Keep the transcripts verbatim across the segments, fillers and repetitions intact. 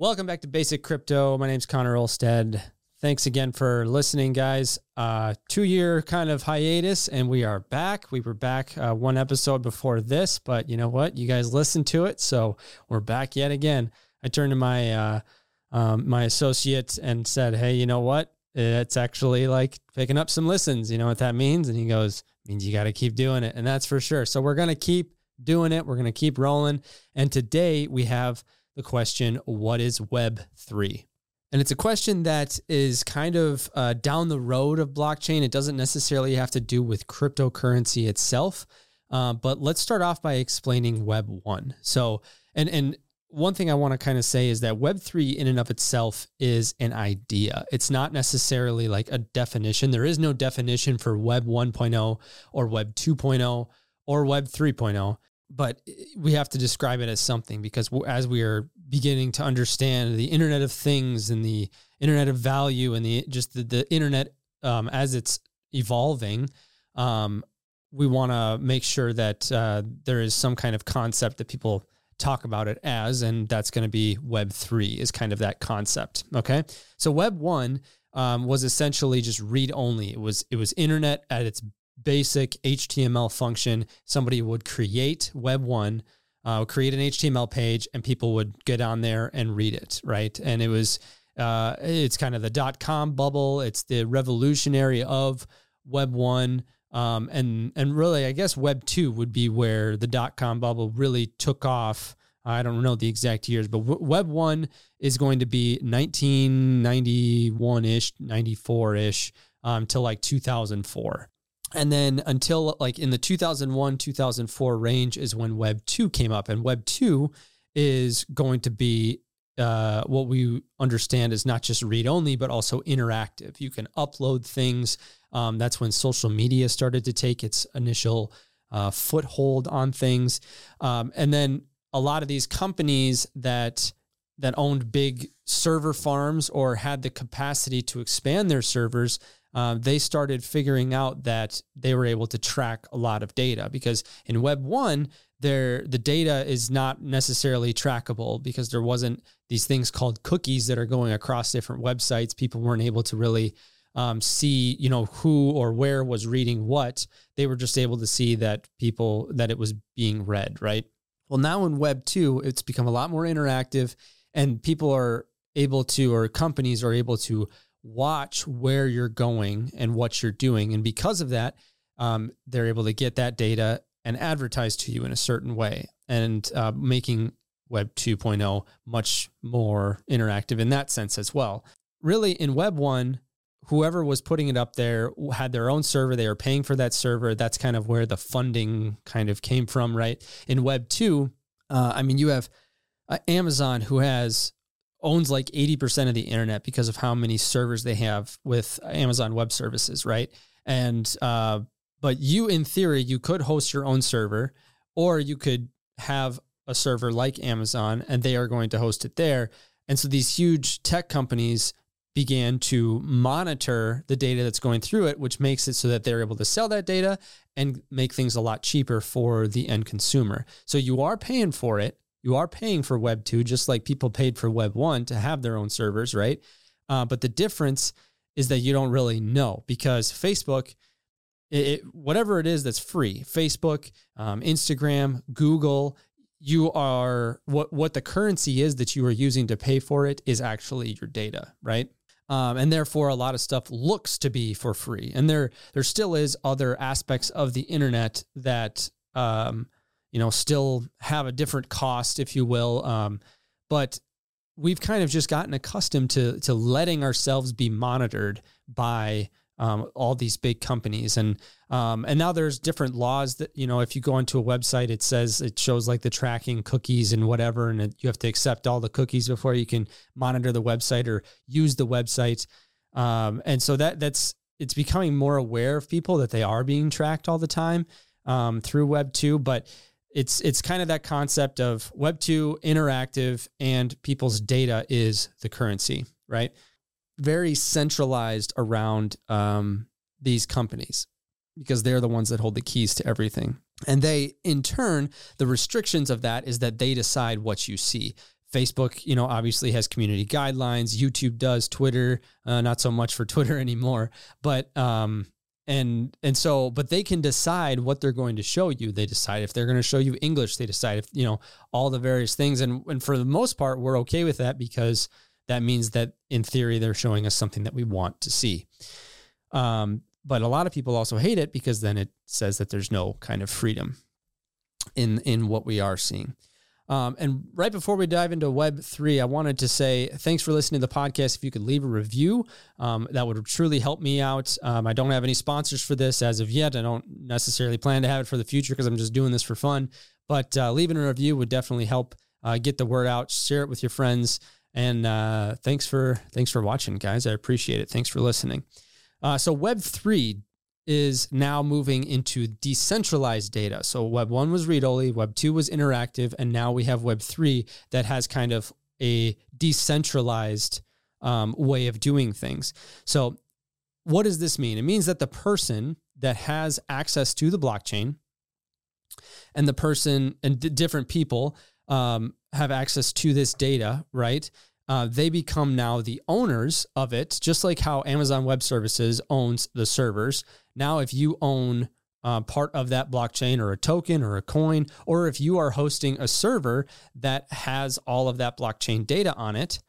Welcome back to Basic Crypto. My name's Connor Olstad. Thanks again for listening, guys. Uh, two-year kind of hiatus, and we are back. We were back uh, one episode before this, but you know what? You guys listened to it, so we're back yet again. I turned to my uh, um, my associate and said, hey, you know what? It's actually like picking up some listens. You know what that means? And he goes, it means you got to keep doing it, and that's for sure. So we're going to keep doing it. We're going to keep rolling, and today we have the question, what is Web three? And it's a question that is kind of uh, down the road of blockchain. It doesn't necessarily have to do with cryptocurrency itself, uh, but let's start off by explaining Web one. So, and and one thing I want to kind of say is that Web three in and of itself is an idea. It's not necessarily like a definition. There is no definition for Web one point oh or Web two point oh or Web three point oh. But we have to describe it as something, because as we are beginning to understand the Internet of Things and the Internet of Value and the just the, the Internet um, as it's evolving, um, we want to make sure that uh, there is some kind of concept that people talk about it as, and that's going to be Web three is kind of that concept. Okay, so Web one um, was essentially just read only. It was it was Internet at its basic H T M L function. Somebody would create Web one, uh, create an H T M L page, and people would get on there and read it, right? And it was, uh, it's kind of the dot-com bubble. It's the revolutionary of Web one. Um, and, and really, I guess Web two would be where the dot-com bubble really took off. I don't know the exact years, but Web one is going to be nineteen ninety-one-ish, ninety-four-ish, um, to like two thousand four. And then until like in the two thousand one, two thousand four range is when Web two came up. And Web two is going to be uh, what we understand is not just read-only, but also interactive. You can upload things. Um, that's when social media started to take its initial uh, foothold on things. Um, and then a lot of these companies that that owned big server farms or had the capacity to expand their servers, Uh, they started figuring out that they were able to track a lot of data, because in Web one, there the data is not necessarily trackable, because there wasn't these things called cookies that are going across different websites. People weren't able to really um, see, you know, who or where was reading what. They were just able to see that people that it was being read, right? Well, now in Web two, it's become a lot more interactive, and people are able to, or companies are able to, watch where you're going and what you're doing. And because of that, um, they're able to get that data and advertise to you in a certain way, and uh, making Web two point oh much more interactive in that sense as well. Really, in Web one, whoever was putting it up there had their own server. They were paying for that server. That's kind of where the funding kind of came from, right? In Web two, uh, I mean, you have uh, Amazon, who has owns like eighty percent of the internet because of how many servers they have with Amazon Web Services, right? And, uh, but you, in theory, you could host your own server, or you could have a server like Amazon and they are going to host it there. And so these huge tech companies began to monitor the data that's going through it, which makes it so that they're able to sell that data and make things a lot cheaper for the end consumer. So you are paying for it. You are paying for Web two, just like people paid for Web one to have their own servers, right? Uh, but the difference is that you don't really know, because Facebook, it, it, whatever it is that's free, Facebook, um, Instagram, Google, you are what what the currency is that you are using to pay for it is actually your data, right? Um, and therefore, a lot of stuff looks to be for free, and there there still is other aspects of the internet that um, you know, still have a different cost, if you will. Um, but we've kind of just gotten accustomed to to letting ourselves be monitored by um, all these big companies. And um, and now there's different laws that, you know, if you go onto a website, it says, it shows like the tracking cookies and whatever, and it, you have to accept all the cookies before you can monitor the website or use the website. Um, and so that that's, it's becoming more aware of people that they are being tracked all the time um, through Web two. But It's it's kind of that concept of Web two, interactive, and people's data is the currency, right? Very centralized around um, these companies, because they're the ones that hold the keys to everything. And they, in turn, the restrictions of that is that they decide what you see. Facebook, you know, obviously has community guidelines. YouTube does. Twitter, uh, not so much for Twitter anymore, but, um, and, and so, but they can decide what they're going to show you. They decide if they're going to show you English, they decide if, you know, all the various things. And, and for the most part, we're okay with that because that means that in theory, they're showing us something that we want to see. Um, but a lot of people also hate it because then it says that there's no kind of freedom in, in what we are seeing. Um, and right before we dive into Web three, I wanted to say thanks for listening to the podcast. If you could leave a review, um, that would truly help me out. Um, I don't have any sponsors for this as of yet. I don't necessarily plan to have it for the future because I'm just doing this for fun. But uh, leaving a review would definitely help uh, get the word out, share it with your friends. And uh, thanks for thanks for watching, guys. I appreciate it. Thanks for listening. Uh, so Web three is now moving into decentralized data. So Web one was read-only, Web two was interactive, and now we have Web three that has kind of a decentralized um, way of doing things. So what does this mean? It means that the person that has access to the blockchain and the person and d- different people um, have access to this data, right? Uh, they become now the owners of it, just like how Amazon Web Services owns the servers. Now, if you own uh, part of that blockchain or a token or a coin, or if you are hosting a server that has all of that blockchain data on it,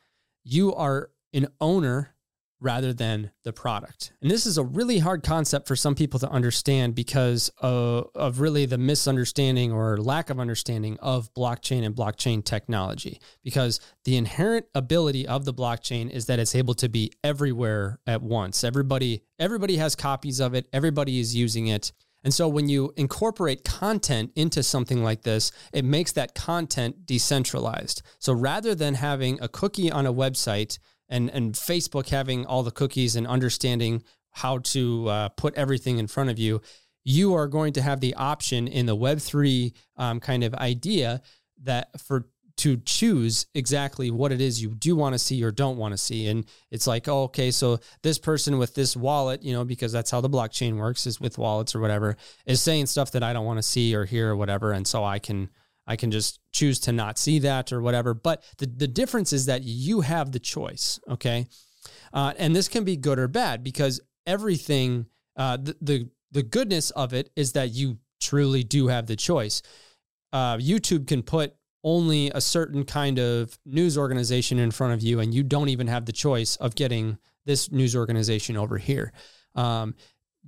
you are an owner rather than the product. And this is a really hard concept for some people to understand because uh, of really the misunderstanding or lack of understanding of blockchain and blockchain technology, because the inherent ability of the blockchain is that it's able to be everywhere at once. Everybody, everybody has copies of it. Everybody is using it. And so when you incorporate content into something like this, it makes that content decentralized. So rather than having a cookie on a website, And and Facebook having all the cookies and understanding how to uh, put everything in front of you, you are going to have the option in the Web three um, kind of idea that for to choose exactly what it is you do want to see or don't want to see. And it's like, oh, okay, so this person with this wallet, you know, because that's how the blockchain works is with wallets or whatever, is saying stuff that I don't want to see or hear or whatever. And so I can I can just choose to not see that or whatever. But the, the difference is that you have the choice, okay? Uh, and this can be good or bad because everything, uh, the, the the goodness of it is that you truly do have the choice. Uh, YouTube can put only a certain kind of news organization in front of you and you don't even have the choice of getting this news organization over here. Um,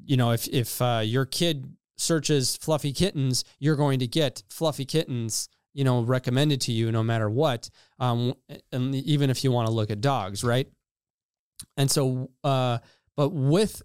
you know, if, if uh, your kid searches fluffy kittens, you're going to get fluffy kittens, you know, recommended to you no matter what. Um, and even if you want to look at dogs, right? And so, uh, but with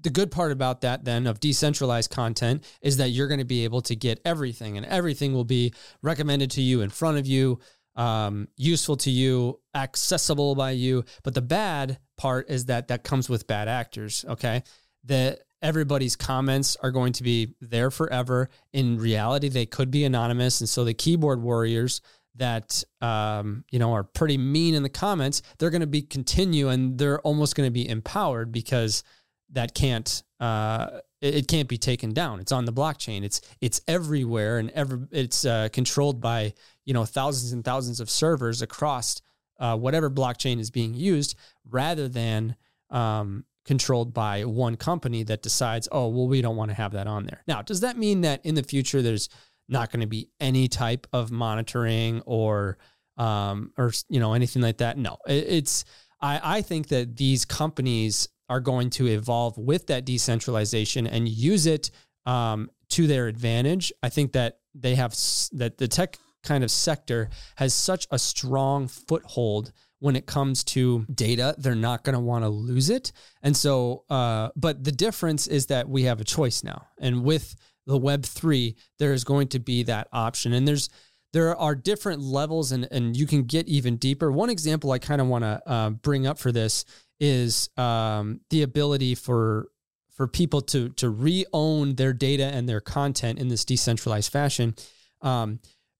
the good part about that then of decentralized content is that you're going to be able to get everything and everything will be recommended to you in front of you, um, useful to you, accessible by you. But the bad part is that that comes with bad actors. Okay. The, Everybody's comments are going to be there forever. In reality, they could be anonymous. And so the keyboard warriors that, um, you know, are pretty mean in the comments, they're going to be continue and they're almost going to be empowered because that can't, uh, it, it can't be taken down. It's on the blockchain. It's, it's everywhere and every, it's, uh, controlled by, you know, thousands and thousands of servers across, uh, whatever blockchain is being used rather than, um, controlled by one company that decides, oh, well, we don't want to have that on there. Now, does that mean that in the future, there's not going to be any type of monitoring or, um, or, you know, anything like that? No, it's, I, I think that these companies are going to evolve with that decentralization and use it, um, to their advantage. I think that they have s- that the tech kind of sector has such a strong foothold when it comes to data, they're not going to want to lose it. And so, uh, but the difference is that we have a choice now. And with the Web three, there is going to be that option. And there's, there are different levels and, and you can get even deeper. One example I kind of want to uh, bring up for this is um, the ability for, for people to, to re-own their data and their content in this decentralized fashion. Um,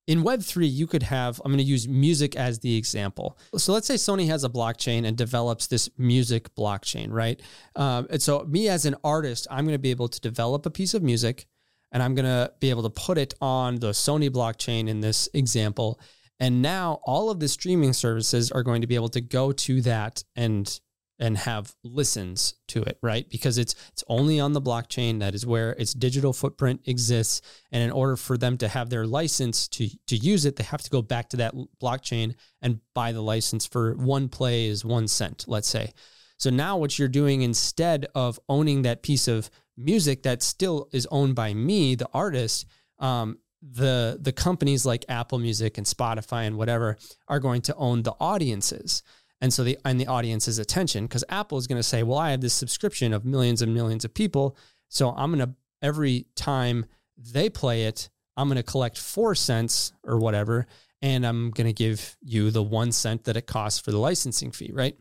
In Web three, you could have, I'm going to use music as the example. So let's say Sony has a blockchain and develops this music blockchain, right? Um, and so me as an artist, I'm going to be able to develop a piece of music and I'm going to be able to put it on the Sony blockchain in this example. And now all of the streaming services are going to be able to go to that and and have listens to it, right? Because it's it's only on the blockchain. That is where its digital footprint exists. And in order for them to have their license to, to use it, they have to go back to that blockchain and buy the license for one play is one cent, let's say. So now what you're doing, instead of owning that piece of music that still is owned by me, the artist, um, the the companies like Apple Music and Spotify and whatever are going to own the audiences. And so the and the audience's attention, because Apple is going to say, well, I have this subscription of millions and millions of people, so I'm going to, every time they play it, I'm going to collect four cents or whatever, and I'm going to give you the one cent that it costs for the licensing fee, right?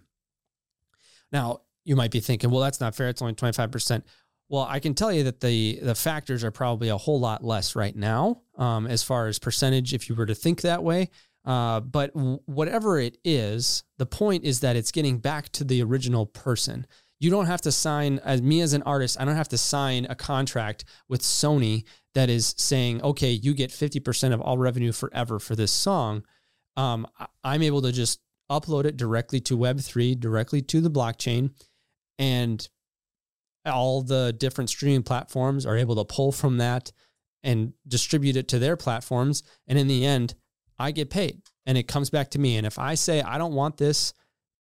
Now, you might be thinking, well, that's not fair. It's only twenty-five percent. Well, I can tell you that the the factors are probably a whole lot less right now, um, as far as percentage, if you were to think that way. Uh, but w- whatever it is, the point is that it's getting back to the original person. You don't have to sign, as me as an artist, I don't have to sign a contract with Sony that is saying, okay, you get fifty percent of all revenue forever for this song. Um, I- I'm able to just upload it directly to Web three, directly to the blockchain, and all the different streaming platforms are able to pull from that and distribute it to their platforms. And in the end, I get paid and it comes back to me. And if I say, I don't want this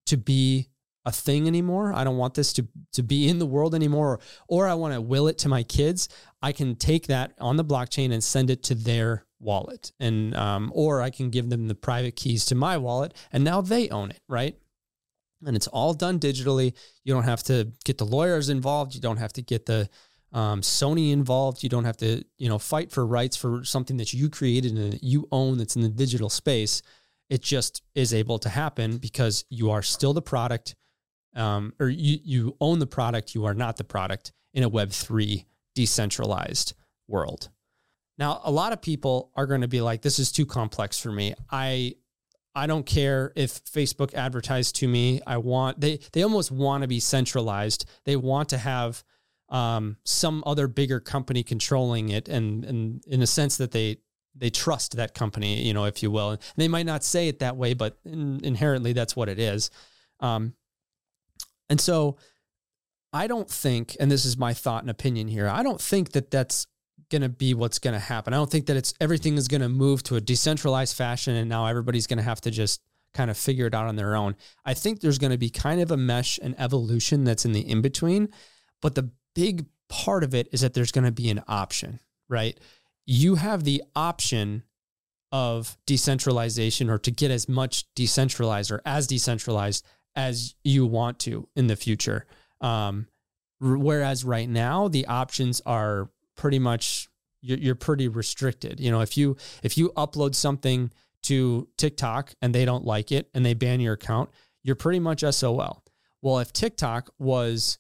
to be a thing anymore, I don't want this to, to be in the world anymore, or, or I want to will it to my kids, I can take that on the blockchain and send it to their wallet. And, um, or I can give them the private keys to my wallet and now they own it, right? And it's all done digitally. You don't have to get the lawyers involved. You don't have to get the um, Sony involved. You don't have to, you know, fight for rights for something that you created and that you own that's in the digital space. It just is able to happen because you are still the product, um, or you, you own the product. You are not the product in a Web three decentralized world. Now, a lot of people are going to be like, this is too complex for me. I I don't care if Facebook advertised to me. I want, they, they almost want to be centralized. They want to have um, some other bigger company controlling it. And, and in a sense that they, they trust that company, you know, if you will, and they might not say it that way, but in, inherently that's what it is. Um, and so I don't think, and this is my thought and opinion here, I don't think that that's going to be what's going to happen. I don't think that it's everything is going to move to a decentralized fashion and now everybody's going to have to just kind of figure it out on their own. I think there's going to be kind of a mesh and evolution that's in the in-between, but the big part of it is that there's going to be an option, right? You have the option of decentralization, or to get as much decentralized or as decentralized as you want to in the future. Um, whereas right now the options are pretty much you're pretty restricted. You know, if you, if you upload something to TikTok and they don't like it and they ban your account, you're pretty much S O L. Well, if TikTok was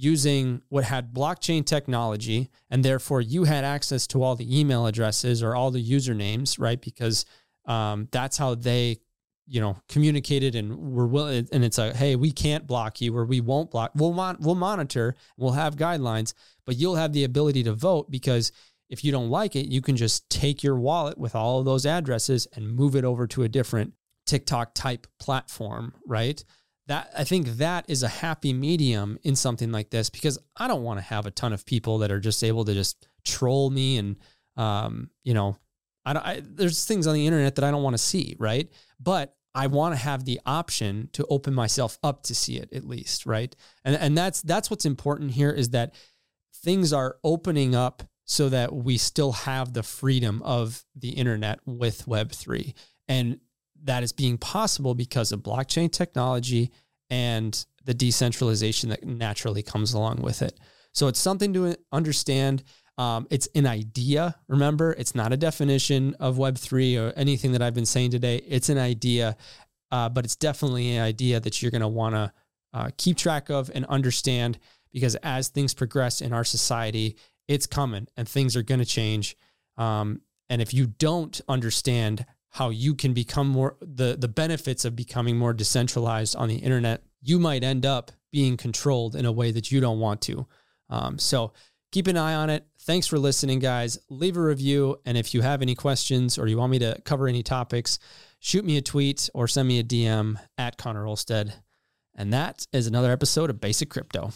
using what had blockchain technology and therefore you had access to all the email addresses or all the usernames, right? Because um, that's how they, you know, communicated and were willing. And it's like, hey, we can't block you, or we won't block. We'll mon- we'll monitor. We'll have guidelines, but you'll have the ability to vote, because if you don't like it, you can just take your wallet with all of those addresses and move it over to a different TikTok type platform, right? That, I think that is a happy medium in something like this, because I don't want to have a ton of people that are just able to just troll me and, um, you know, I don't, I, there's things on the internet that I don't want to see, right? But I want to have the option to open myself up to see it, at least, right? And and that's that's what's important here, is that things are opening up so that we still have the freedom of the internet with Web three. And that is being possible because of blockchain technology and the decentralization that naturally comes along with it. So it's something to understand. Um, it's an idea. Remember, it's not a definition of Web three or anything that I've been saying today. It's an idea, uh, but it's definitely an idea that you're going to want to uh, keep track of and understand, because as things progress in our society, it's coming and things are going to change. Um, and if you don't understand how you can become more, the, the benefits of becoming more decentralized on the internet, you might end up being controlled in a way that you don't want to. Um, so keep an eye on it. Thanks for listening, guys. Leave a review. And if you have any questions or you want me to cover any topics, shoot me a tweet or send me a D M at Connor Olstad. And that is another episode of Basic Crypto.